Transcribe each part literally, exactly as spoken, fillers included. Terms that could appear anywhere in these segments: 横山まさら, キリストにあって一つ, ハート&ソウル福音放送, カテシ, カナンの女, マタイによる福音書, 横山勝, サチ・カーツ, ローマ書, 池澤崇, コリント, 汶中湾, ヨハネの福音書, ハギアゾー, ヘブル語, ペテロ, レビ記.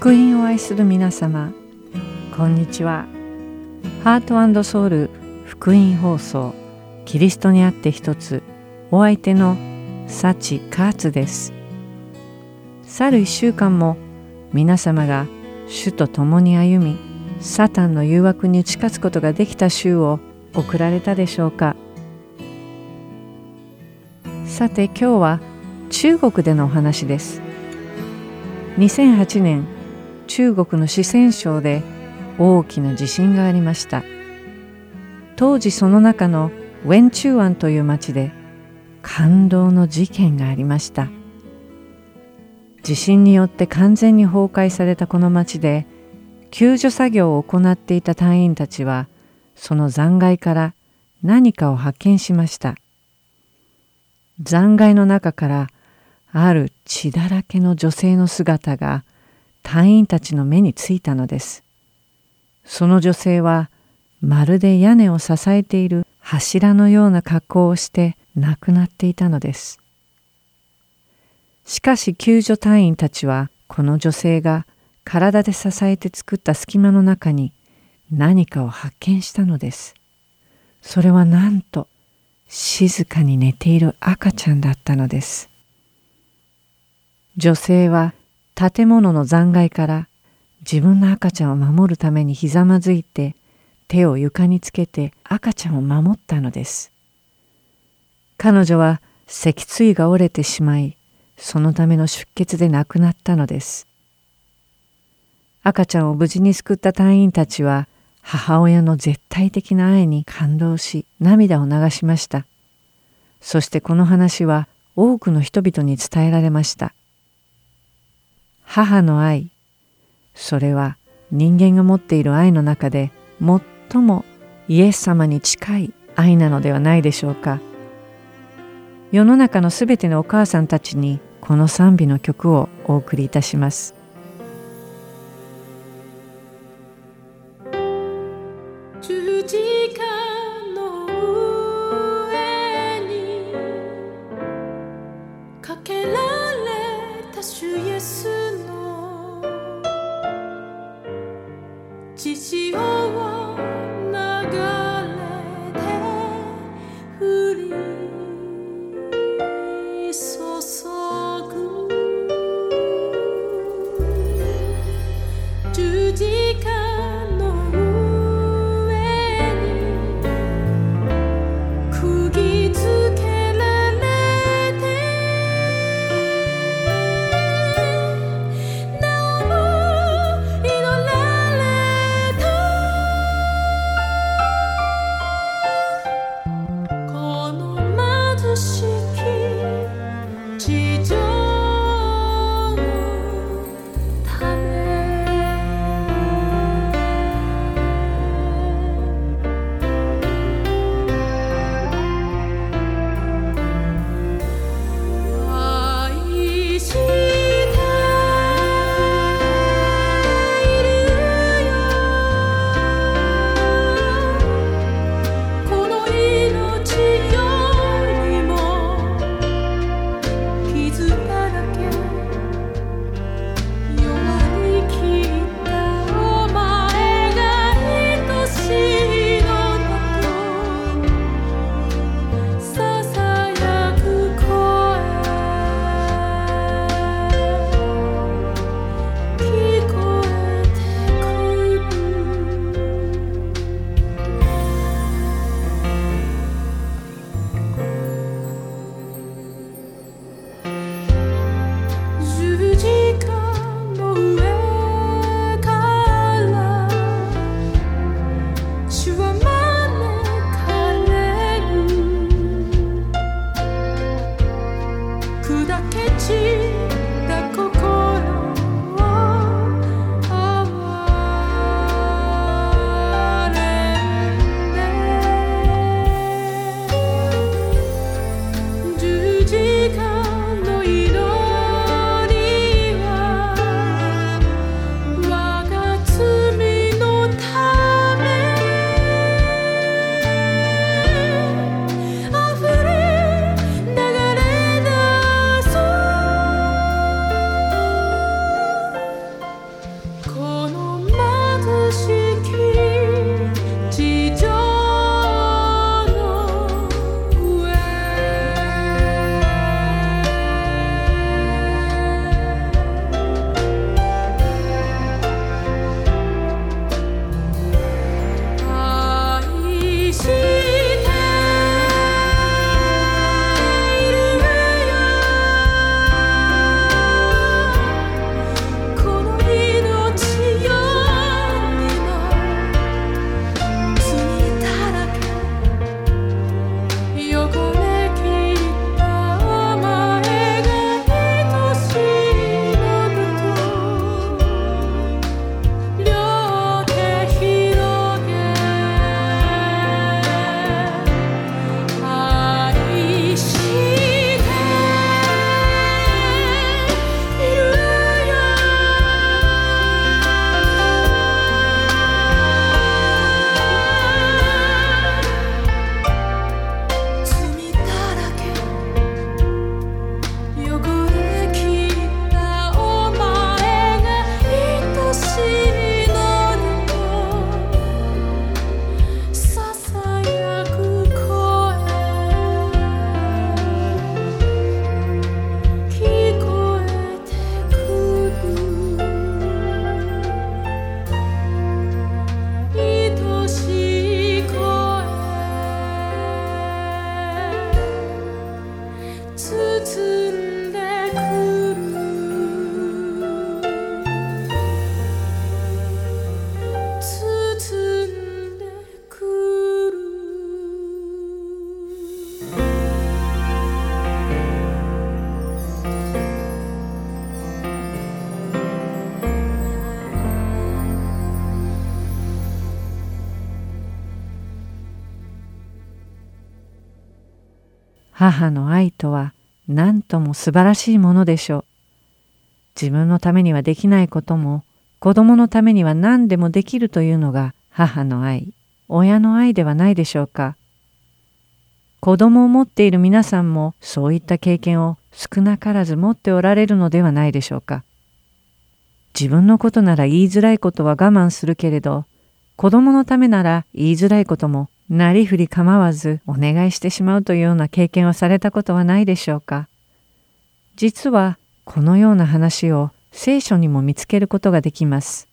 福音を愛する皆様、こんにちは。ハート&ソウル福音放送、キリストにあって一つ、お相手のサチ・カーツです。去るいっしゅうかんも皆様が主と共に歩み、サタンの誘惑に打ち勝つことができた週を送られたでしょうか。さて今日は中国でのお話です。にせんはちねん、中国の四川省で大きな地震がありました。当時その中の汶中湾という町で感動の事件がありました。地震によって完全に崩壊されたこの町で、救助作業を行っていた隊員たちはその残骸から何かを発見しました。残骸の中からある血だらけの女性の姿が隊員たちの目についたのです。その女性はまるで屋根を支えている柱のような格好をして亡くなっていたのです。しかし救助隊員たちはこの女性が体で支えて作った隙間の中に何かを発見したのです。それはなんと静かに寝ている赤ちゃんだったのです。女性は建物の残骸から自分の赤ちゃんを守るためにひざまずいて、手を床につけて赤ちゃんを守ったのです。彼女は脊椎が折れてしまい、そのための出血で亡くなったのです。赤ちゃんを無事に救った隊員たちは、母親の絶対的な愛に感動し、涙を流しました。そしてこの話は多くの人々に伝えられました。母の愛、それは人間が持っている愛の中で最もイエス様に近い愛なのではないでしょうか。世の中のすべてのお母さんたちにこの賛美の曲をお送りいたします。母の愛とは何とも素晴らしいものでしょう。自分のためにはできないことも、子供のためには何でもできるというのが母の愛、親の愛ではないでしょうか。子供を持っている皆さんもそういった経験を少なからず持っておられるのではないでしょうか。自分のことなら言いづらいことは我慢するけれど、子供のためなら言いづらいこともなりふり構わずお願いしてしまうというような経験をされたことはないでしょうか。実はこのような話を聖書にも見つけることができます。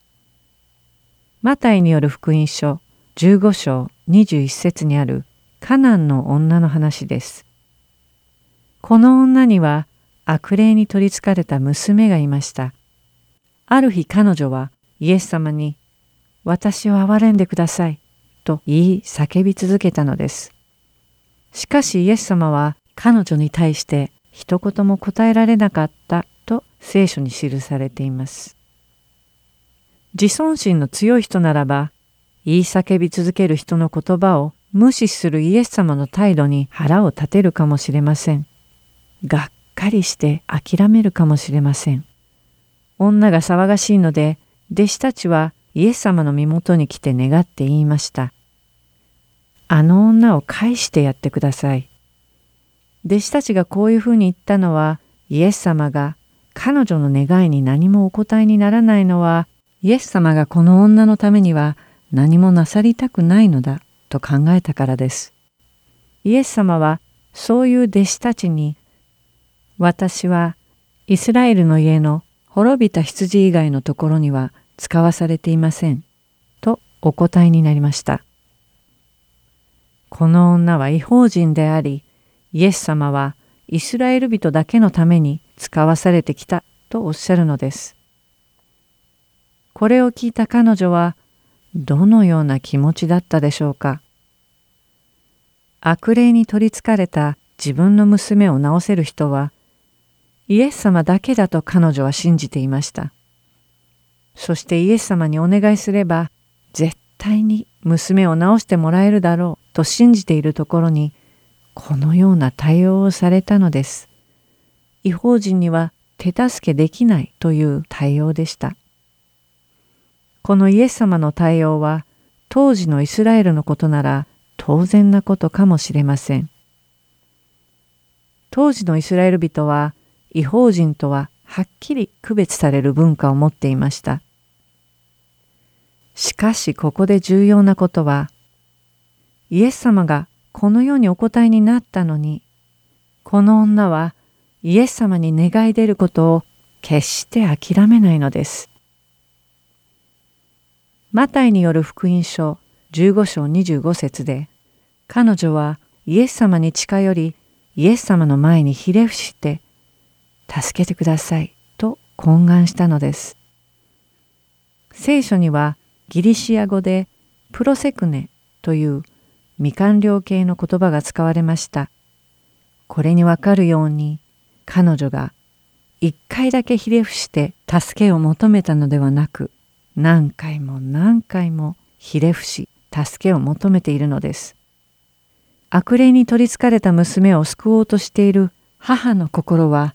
マタイによる福音書じゅうご章にじゅういち節にあるカナンの女の話です。この女には悪霊に取りつかれた娘がいました。ある日彼女はイエス様に「私を憐れんでください」と言い叫び続けたのです。しかしイエス様は彼女に対して一言も答えられなかったと聖書に記されています。自尊心の強い人ならば、言い叫び続ける人の言葉を無視するイエス様の態度に腹を立てるかもしれません。がっかりして諦めるかもしれません。女が騒がしいので、弟子たちはイエス様の身元に来て願って言いました。あの女を返してやってください。弟子たちがこういうふうに言ったのは、イエス様が彼女の願いに何もお答えにならないのは、イエス様がこの女のためには何もなさりたくないのだと考えたからです。イエス様はそういう弟子たちに、私はイスラエルの家の滅びた羊以外のところには使わされていませんとお答えになりました。この女は異邦人であり、イエス様はイスラエル人だけのために使わされてきたとおっしゃるのです。これを聞いた彼女はどのような気持ちだったでしょうか。悪霊に取りつかれた自分の娘を治せる人はイエス様だけだと彼女は信じていました。そしてイエス様にお願いすれば絶対に娘を治してもらえるだろうと信じているところに、このような対応をされたのです。異邦人には手助けできないという対応でした。このイエス様の対応は当時のイスラエルのことなら当然なことかもしれません。当時のイスラエル人は異邦人とははっきり区別される文化を持っていました。しかしここで重要なことは、イエス様がこのようにお答えになったのに、この女はイエス様に願い出ることを決して諦めないのです。マタイによる福音書じゅうご章にじゅうご節で、彼女はイエス様に近寄り、イエス様の前にひれ伏して、助けてくださいと懇願したのです。聖書にはギリシア語でプロセクネという未完了形の言葉が使われました。これにわかるように、彼女が一回だけひれ伏して助けを求めたのではなく、何回も何回もひれ伏し助けを求めているのです。悪霊に取りつかれた娘を救おうとしている母の心は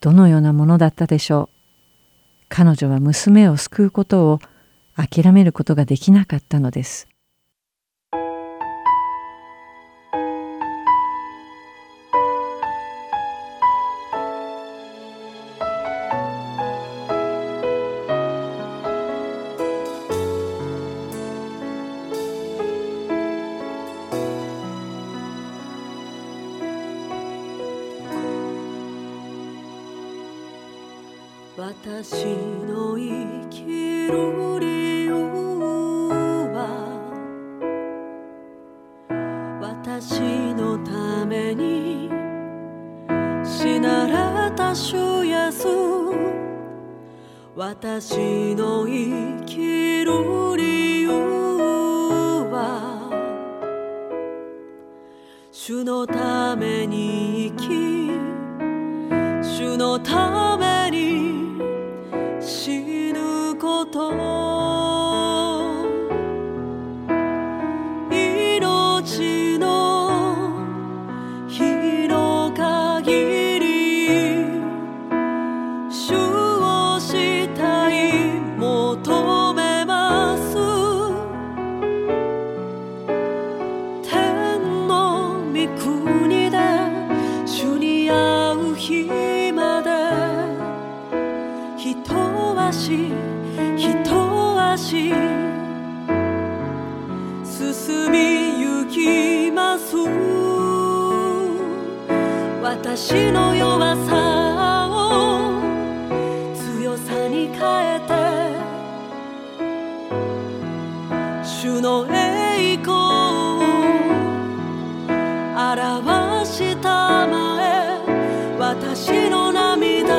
どのようなものだったでしょう。彼女は娘を救うことを諦めることができなかったのです。私の生きる理由は、私のために死なれた主イエス。私の生きる理由は、主のために生き、主のために死ぬこと。命の広足一足進みゆきます。私の弱さを強さに変えて主の栄光を表したまえ。私の涙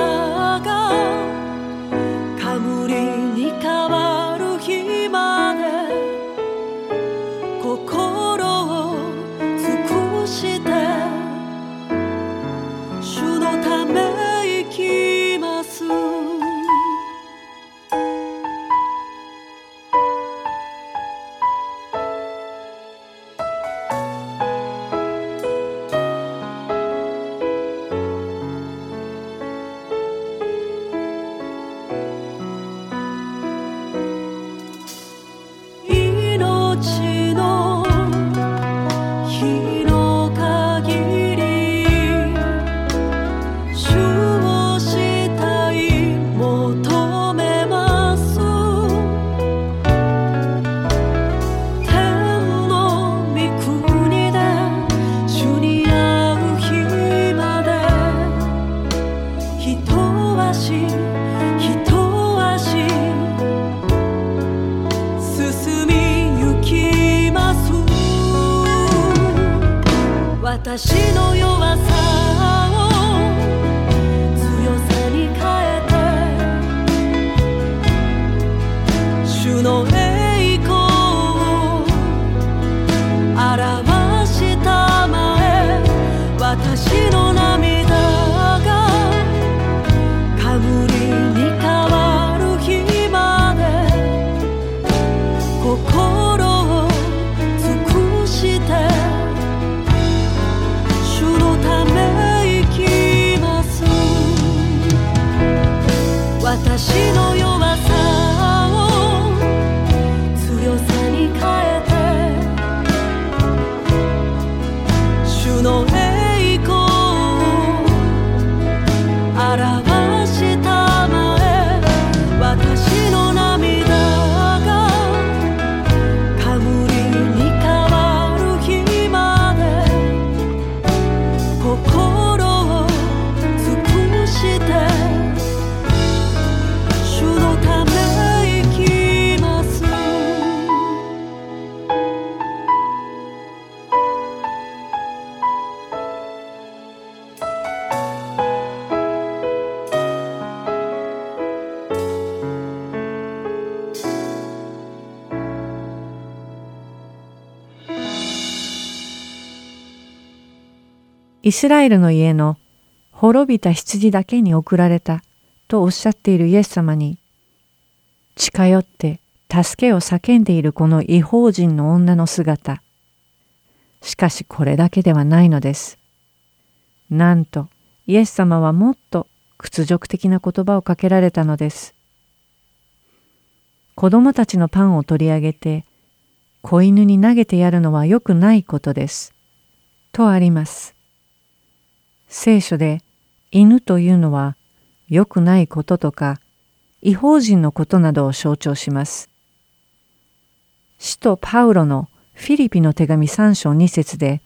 が冠に変わる日まで心を尽くして主のため生きます。私の弱さを強さに変えて主の栄光を表したまえ。私の涙が冠に変わる日まで心を尽くして私の弱さを強さに変えて主の栄光を表したまえ。私の涙が冠に変わる日まで心を尽くしてイスラエルの家の滅びた羊だけに送られたとおっしゃっているイエス様に近寄って助けを叫んでいるこの異邦人の女の姿。しかしこれだけではないのです。なんとイエス様はもっと屈辱的な言葉をかけられたのです。子供たちのパンを取り上げて子犬に投げてやるのは良くないことです。とあります。聖書で犬というのは良くないこととか異邦人のことなどを象徴します。使徒パウロのフィリピの手紙さん章に節で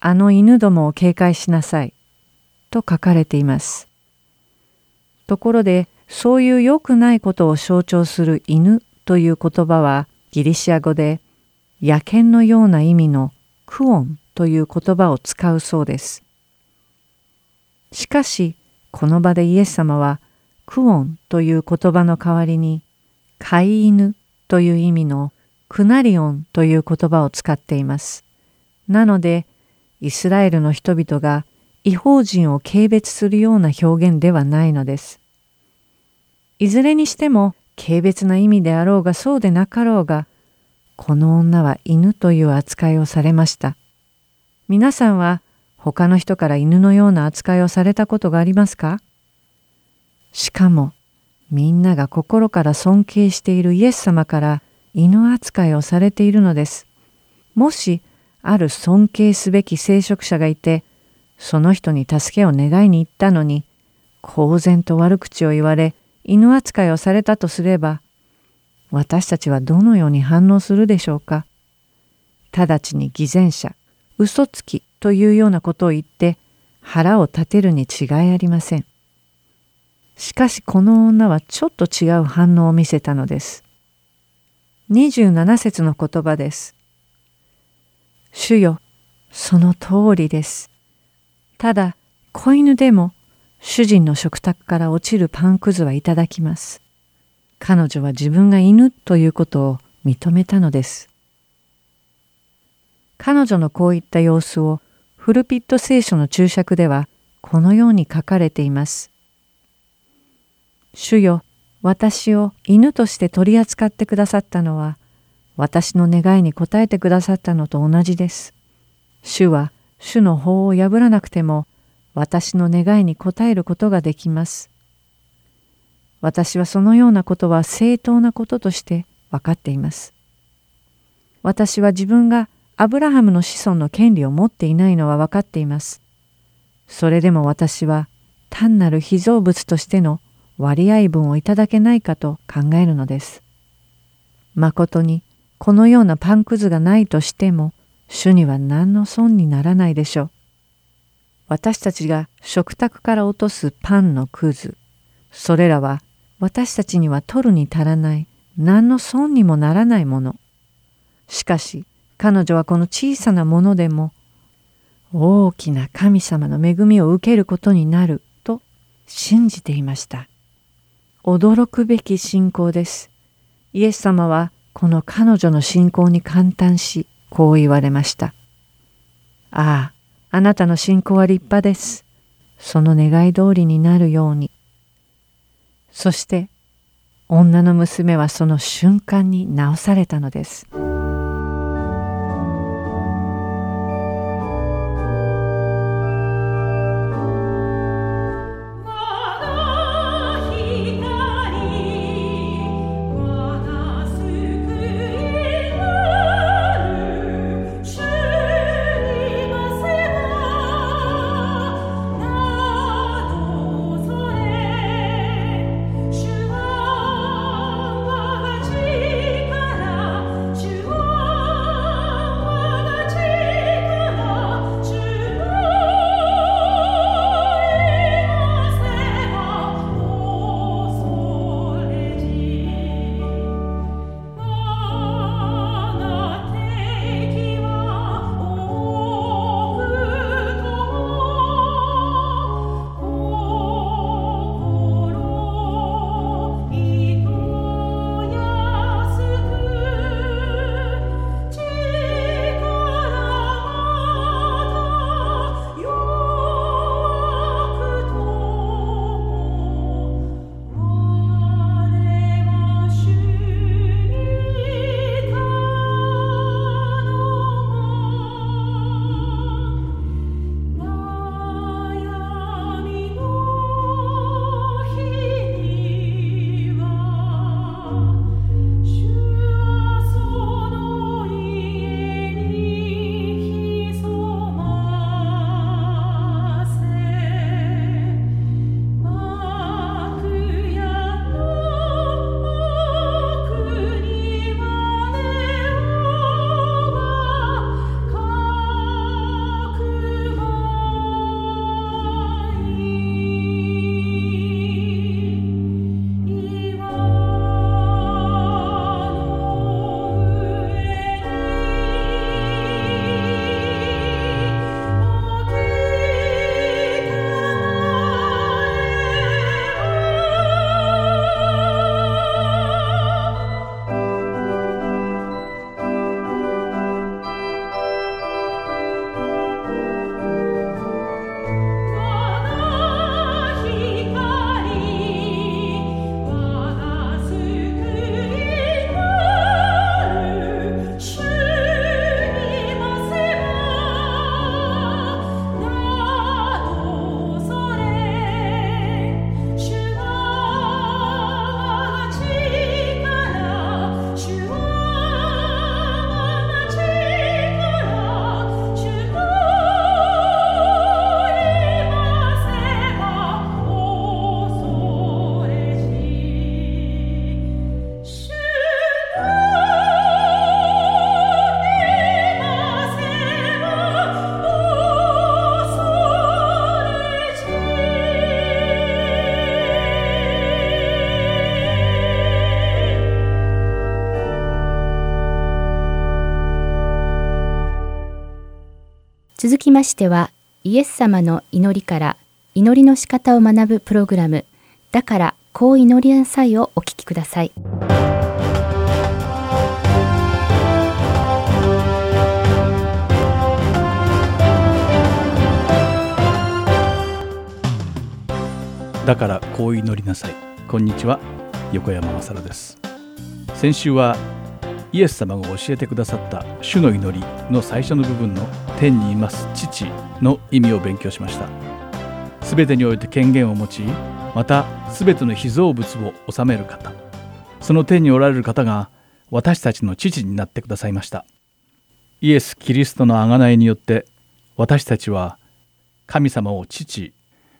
あの犬どもを警戒しなさいと書かれています。ところでそういう良くないことを象徴する犬という言葉はギリシア語で野犬のような意味のクオンという言葉を使うそうです。しかし、この場でイエス様は、クオンという言葉の代わりに、飼い犬という意味のクナリオンという言葉を使っています。なので、イスラエルの人々が異邦人を軽蔑するような表現ではないのです。いずれにしても、軽蔑な意味であろうがそうでなかろうが、この女は犬という扱いをされました。皆さんは、他の人から犬のような扱いをされたことがありますか？しかも、みんなが心から尊敬しているイエス様から犬扱いをされているのです。もし、ある尊敬すべき聖職者がいて、その人に助けを願いに行ったのに、公然と悪口を言われ、犬扱いをされたとすれば、私たちはどのように反応するでしょうか。直ちに偽善者、嘘つきというようなことを言って腹を立てるに違いありません。しかしこの女はちょっと違う反応を見せたのです。にじゅうなな節の言葉です。主よ、その通りです。ただ、子犬でも主人の食卓から落ちるパンくずはいただきます。彼女は自分が犬ということを認めたのです。彼女のこういった様子をフルピット聖書の注釈ではこのように書かれています。主よ、私を犬として取り扱ってくださったのは、私の願いに応えてくださったのと同じです。主は主の法を破らなくても、私の願いに応えることができます。私はそのようなことは正当なこととして分かっています。私は自分がアブラハムの子孫の権利を持っていないのは分かっています。それでも私は単なる被造物としての割合分をいただけないかと考えるのです。まことにこのようなパンくずがないとしても、主には何の損にならないでしょう。私たちが食卓から落とすパンのくず、それらは私たちには取るに足らない、何の損にもならないもの。しかし彼女はこの小さなものでも大きな神様の恵みを受けることになると信じていました。驚くべき信仰です。イエス様はこの彼女の信仰に感嘆し、こう言われました。ああ、あなたの信仰は立派です。その願い通りになるように。そして、女の娘はその瞬間に治されたのです。続きましては、イエス様の祈りから祈りの仕方を学ぶプログラム、だからこう祈りなさいをお聞きください。だからこう祈りなさい。こんにちは、横山まさらです。先週はイエス様が教えてくださった主の祈りの最初の部分の天にいます父の意味を勉強しました。すべてにおいて権限を持ち、またすべての被造物を治める方、その天におられる方が私たちの父になってくださいました。イエス・キリストの贖いによって私たちは神様を父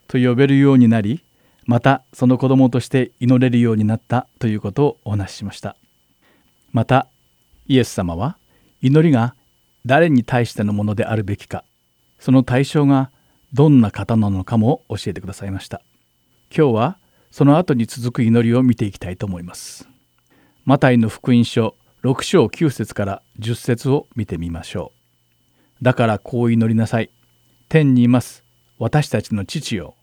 と呼べるようになり、またその子供として祈れるようになったということをお話ししました。またイエス様は祈りが誰に対してのものであるべきか、その対象がどんな方なのかも教えてくださいました。今日はその後に続く祈りを見ていきたいと思います。マタイの福音書ろく章きゅう節からじゅう節を見てみましょう。だからこう祈りなさい。天にいます私たちの父よ、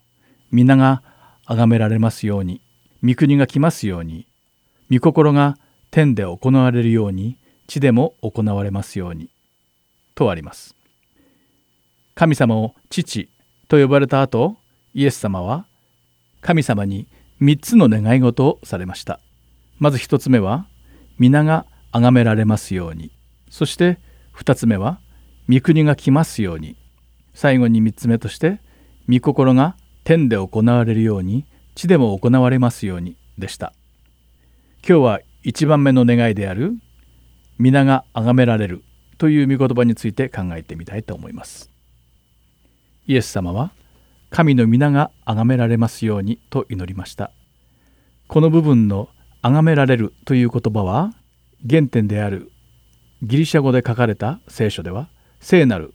皆が崇められますように、御国が来ますように、御心が天で行われるように、地でも行われますように、とあります。神様を父と呼ばれた後、イエス様は神様にみっつの願い事をされました。まずひとつめは、皆が崇められますように。そしてふたつめは、御国が来ますように。最後にみっつめとして、御心が天で行われるように、地でも行われますようにでした。今日は、一番目の願いである皆が崇められるという御言葉について考えてみたいと思います。イエス様は神の皆が崇められますようにと祈りました。この部分の崇められるという言葉は、原点であるギリシャ語で書かれた聖書では聖なる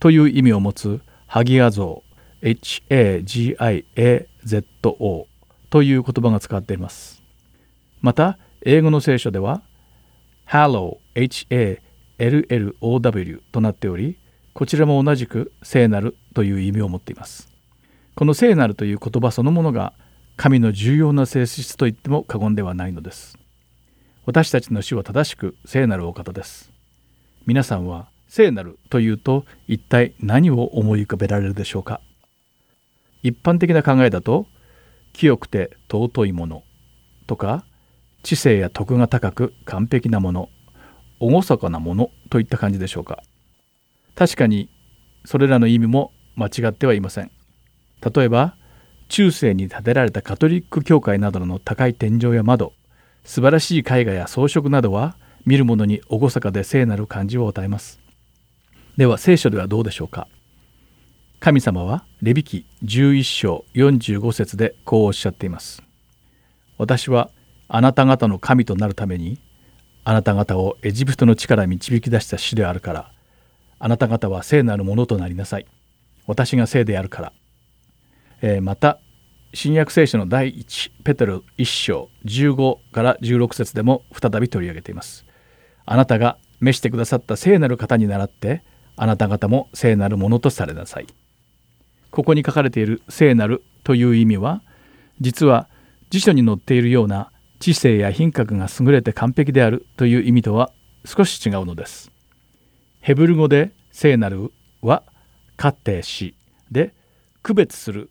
という意味を持つハギアゾー エイチ エー ジー アイ エー ゼット オー という言葉が使っています。また英語の聖書では Hallowエイチ エー エル エル オー ダブリュー となっており、こちらも同じく聖なるという意味を持っています。この聖なるという言葉そのものが神の重要な性質と言っても過言ではないのです。私たちの主は正しく聖なるお方です。皆さんは聖なるというと一体何を思い浮かべられるでしょうか。一般的な考えだと、清くて尊いものとか、知性や徳が高く完璧なもの、厳かなものといった感じでしょうか。確かにそれらの意味も間違ってはいません。例えば中世に建てられたカトリック教会などの高い天井や窓、素晴らしい絵画や装飾などは見る者に厳かで聖なる感じを与えます。では聖書ではどうでしょうか。神様はレビ記じゅういち章よんじゅうご節でこうおっしゃっています。私はあなた方の神となるために、あなた方をエジプトの地から導き出した主であるから、あなた方は聖なるものとなりなさい。私が聖であるから。えー、また、新約聖書の第一ペテロいっ章じゅうごからじゅうろく節でも再び取り上げています。あなたが召してくださった聖なる方に倣って、あなた方も聖なるものとされなさい。ここに書かれている聖なるという意味は、実は辞書に載っているような知性や品格が優れて完璧であるという意味とは少し違うのです。ヘブル語で聖なるはカテシで、区別する、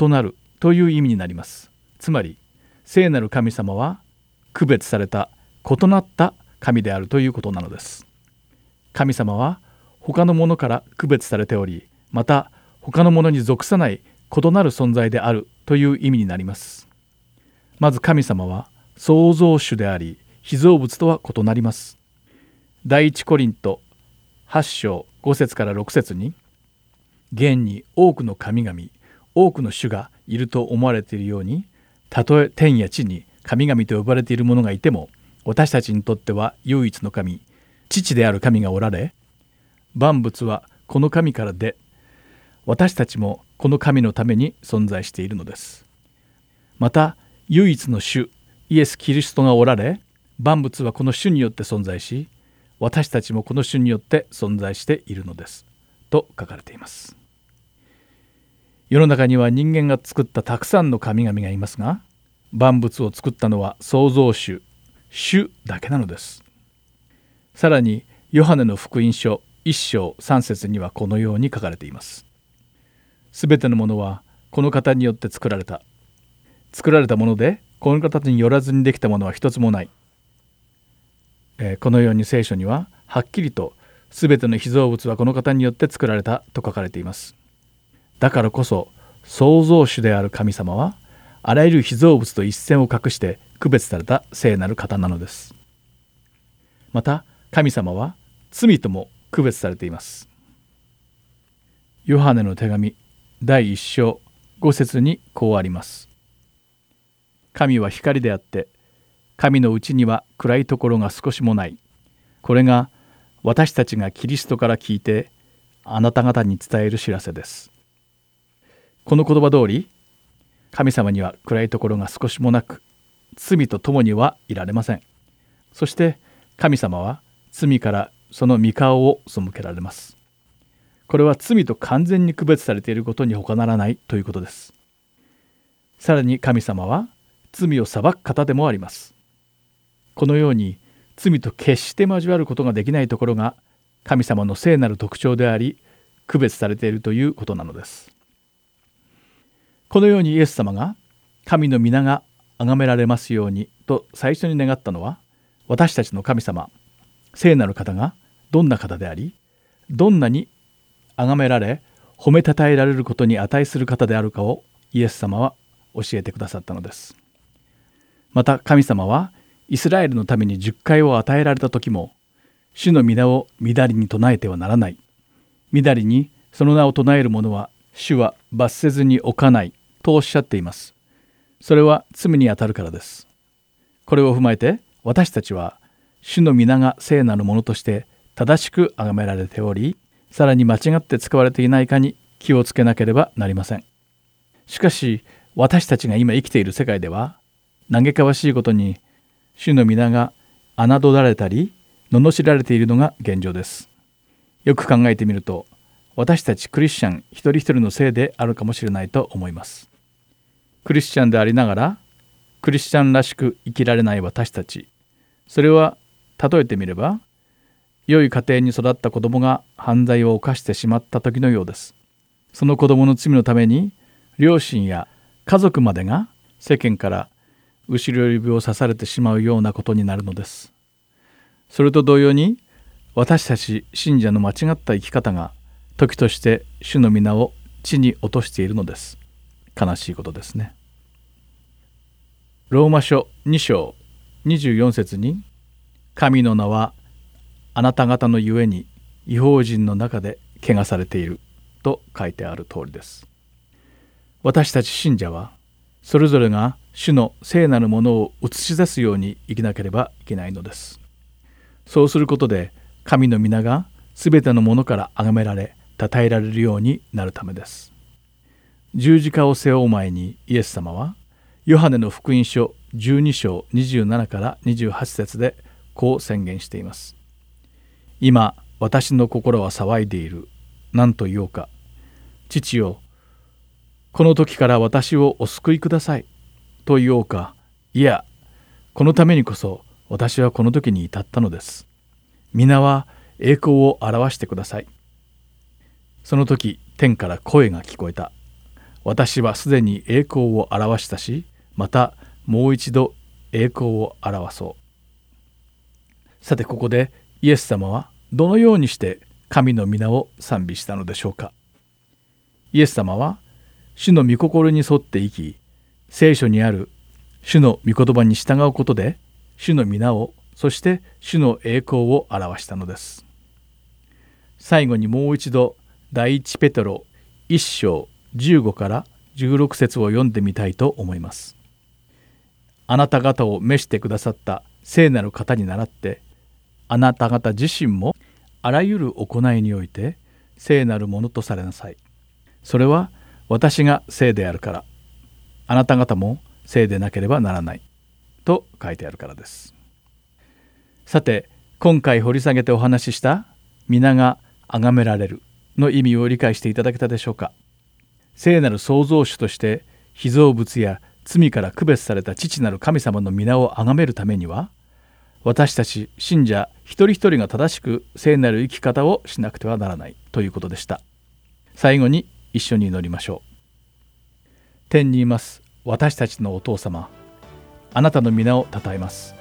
異なるという意味になります。つまり聖なる神様は区別された、異なった神であるということなのです。神様は他のものから区別されており、また他のものに属さない異なる存在であるという意味になります。まず神様は創造主であり、被造物とは異なります。第一コリントはち章ご節からろく節に、現に多くの神々、多くの種がいると思われているように、たとえ天や地に神々と呼ばれているものがいても、私たちにとっては唯一の神、父である神がおられ、万物はこの神からで、私たちもこの神のために存在しているのです。また唯一の主イエス・キリストがおられ、万物はこの主によって存在し、私たちもこの主によって存在しているのです。と書かれています。世の中には人間が作ったたくさんの神々がいますが、万物を作ったのは創造主、主だけなのです。さらにヨハネの福音書いっしょうさんせつにはこのように書かれています。すべてのものはこの方によって作られた。作られたものでこの方によらずにできたものは一つもない。えー、このように聖書にははっきりとすべての被造物はこの方によって作られたと書かれています。だからこそ創造主である神様はあらゆる被造物と一線を画して区別された聖なる方なのです。また神様は罪とも区別されています。ヨハネの手紙だいいっしょうごせつにこうあります。神は光であって、神のうちには暗いところが少しもない。これが私たちがキリストから聞いてあなた方に伝える知らせです。この言葉通り、神様には暗いところが少しもなく、罪と共にはいられません。そして神様は罪からその御顔を背けられます。これは罪と完全に区別されていることに他ならないということです。さらに神様は罪を裁く方でもあります。このように罪と決して交わることができないところが神様の聖なる特徴であり、区別されているということなのです。このようにイエス様が神の皆が崇められますようにと最初に願ったのは、私たちの神様聖なる方がどんな方であり、どんなに崇められ褒めたたえられることに値する方であるかをイエス様は教えてくださったのです。また神様はイスラエルのために十戒を与えられた時も、主の皆をみだりに唱えてはならない、みだりにその名を唱える者は主は罰せずに置かないとおっしゃっています。それは罪にあたるからです。これを踏まえて私たちは主の皆が聖なるものとして正しく崇められており、さらに間違って使われていないかに気をつけなければなりません。しかし私たちが今生きている世界では、嘆かわしいことに主の皆が侮られたり罵られているのが現状です。よく考えてみると、私たちクリスチャン一人一人のせいであるかもしれないと思います。クリスチャンでありながらクリスチャンらしく生きられない私たち、それは例えてみれば、良い家庭に育った子供が犯罪を犯してしまった時のようです。その子供の罪のために両親や家族までが世間から後ろ指を刺されてしまうようなことになるのです。それと同様に、私たち信者の間違った生き方が時として主の皆を地に落としているのです。悲しいことですね。ローマ書にしょうにじゅうよんせつに、神の名はあなた方のゆえに異邦人の中で汚されていると書いてある通りです。私たち信者はそれぞれが主の聖なるものを映し出すように生きなければいけないのです。そうすることで神の皆がすべてのものから崇められ称えられるようになるためです。十字架を背負う前にイエス様はヨハネの福音書じゅうにしょうにじゅうななからにじゅうはちせつでこう宣言しています。今私の心は騒いでいる。何と言おうか。父よ、この時から私をお救いくださいと言おうか。いや、このためにこそ私はこの時に至ったのです。皆は栄光を表してください。その時天から声が聞こえた。私はすでに栄光を表したし、またもう一度栄光を表そう。さて、ここでイエス様はどのようにして神の皆を賛美したのでしょうか。イエス様は主の御心に沿って生き、聖書にある主の御言葉に従うことで主の皆を、そして主の栄光を表したのです。最後にもう一度第一ペテロいっしょうじゅうごからじゅうろくせつを読んでみたいと思います。あなた方を召してくださった聖なる方に倣って、あなた方自身もあらゆる行いにおいて聖なるものとされなさい。それは私が聖であるから、あなた方も聖でなければならないと書いてあるからです。さて、今回掘り下げてお話しした皆が崇められる、の意味を理解していただけたでしょうか。聖なる創造主として被造物や罪から区別された父なる神様の皆を崇めるためには、私たち信者一人一人が正しく聖なる生き方をしなくてはならないということでした。最後に一緒に祈りましょう。天にいます私たちのお父様、あなたの皆を称えます。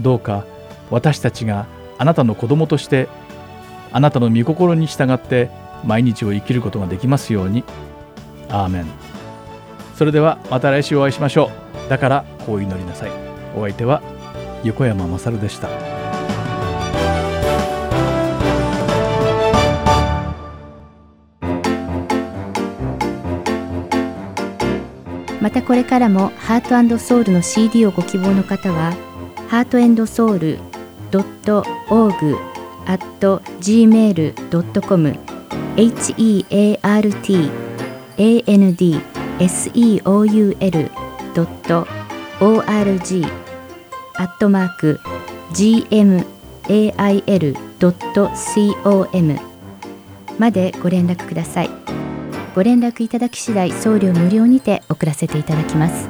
どうか私たちがあなたの子供としてあなたの御心に従って毎日を生きることができますように。アーメン。それではまた来週お会いしましょう。だからこう祈りなさい。お相手は横山勝でした。またこれからもハート&ソウルの シーディー をご希望の方は ハートアンドソウルドットオーアールジーメールドットコム エイチイーエーアールティーエーエヌディーエスイーオーユーエルドットオーアールジーアットマークジーエムエーアイエルドットコム までご連絡ください。ご連絡いただき次第送料無料にて送らせていただきます。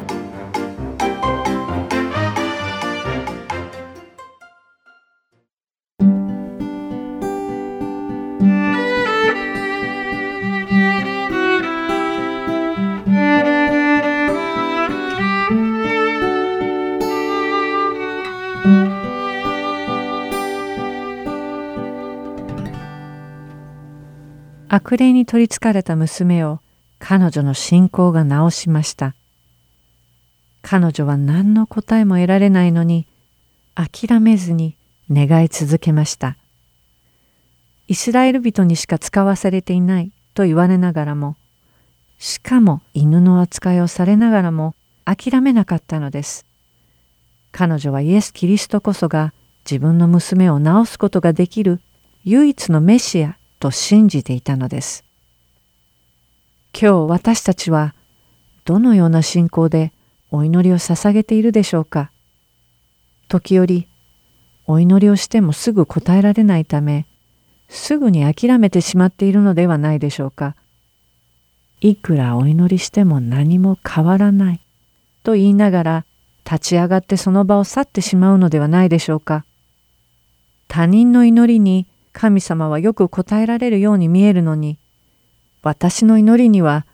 悪霊に取りつかれた娘を彼女の信仰が治しました。彼女は何の答えも得られないのに、諦めずに願い続けました。イスラエル人にしか使わされていないと言われながらも、しかも犬の扱いをされながらも諦めなかったのです。彼女はイエス・キリストこそが自分の娘を治すことができる唯一のメシアと信じていたのです。今日私たちはどのような信仰でお祈りを捧げているでしょうか。時折お祈りをしてもすぐ答えられないため、すぐに諦めてしまっているのではないでしょうか。いくらお祈りしても何も変わらないと言いながら立ち上がってその場を去ってしまうのではないでしょうか。他人の祈りに神様はよく答えられるように見えるのに、私の祈りには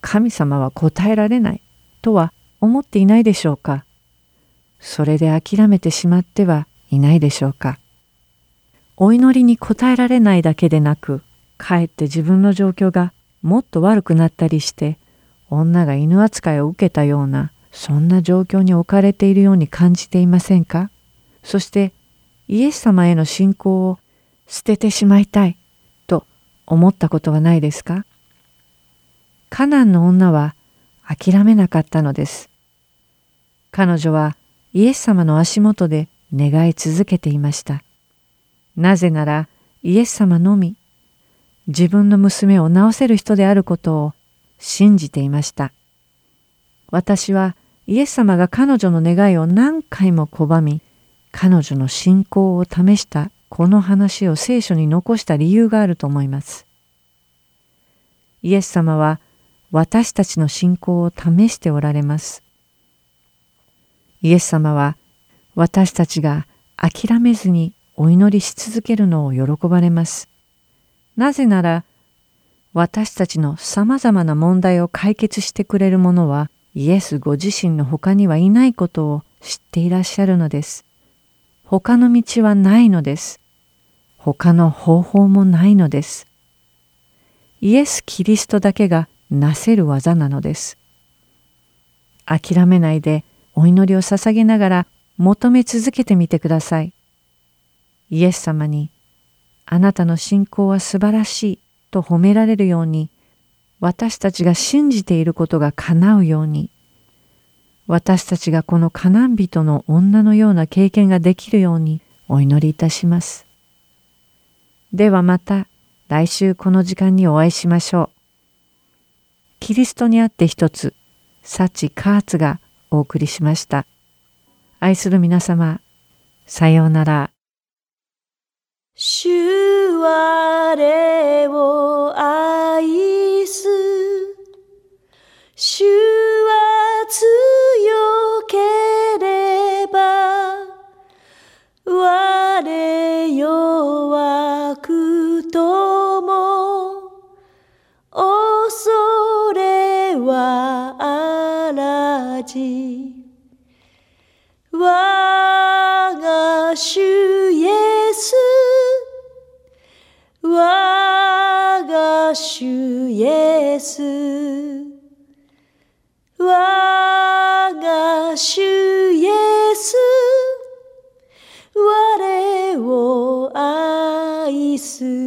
神様は答えられないとは思っていないでしょうか。それで諦めてしまってはいないでしょうか。お祈りに答えられないだけでなく、かえって自分の状況がもっと悪くなったりして、女が犬扱いを受けたような、そんな状況に置かれているように感じていませんか。そしてイエス様への信仰を捨ててしまいたいと思ったことはないですか。カナンの女は諦めなかったのです。彼女はイエス様の足元で願い続けていました。なぜならイエス様のみ自分の娘を治せる人であることを信じていました。私はイエス様が彼女の願いを何回も拒み、彼女の信仰を試したこの話を聖書に残した理由があると思います。イエス様は私たちの信仰を試しておられます。イエス様は私たちが諦めずにお祈りし続けるのを喜ばれます。なぜなら私たちのさまざまな問題を解決してくれるものはイエスご自身の他にはいないことを知っていらっしゃるのです。他の道はないのです。他の方法もないのです。イエス・キリストだけがなせる技なのです。諦めないでお祈りを捧げながら求め続けてみてください。イエス様にあなたの信仰は素晴らしいと褒められるように、私たちが信じていることが叶うように、私たちがこのカナン人の女のような経験ができるようにお祈りいたします。ではまた来週この時間にお会いしましょう。キリストにあって一つ、サチ・カーツがお送りしました。愛する皆様、さようなら。主は霊を我が主イエス、我が主イエス、我が主イエス、我を愛す。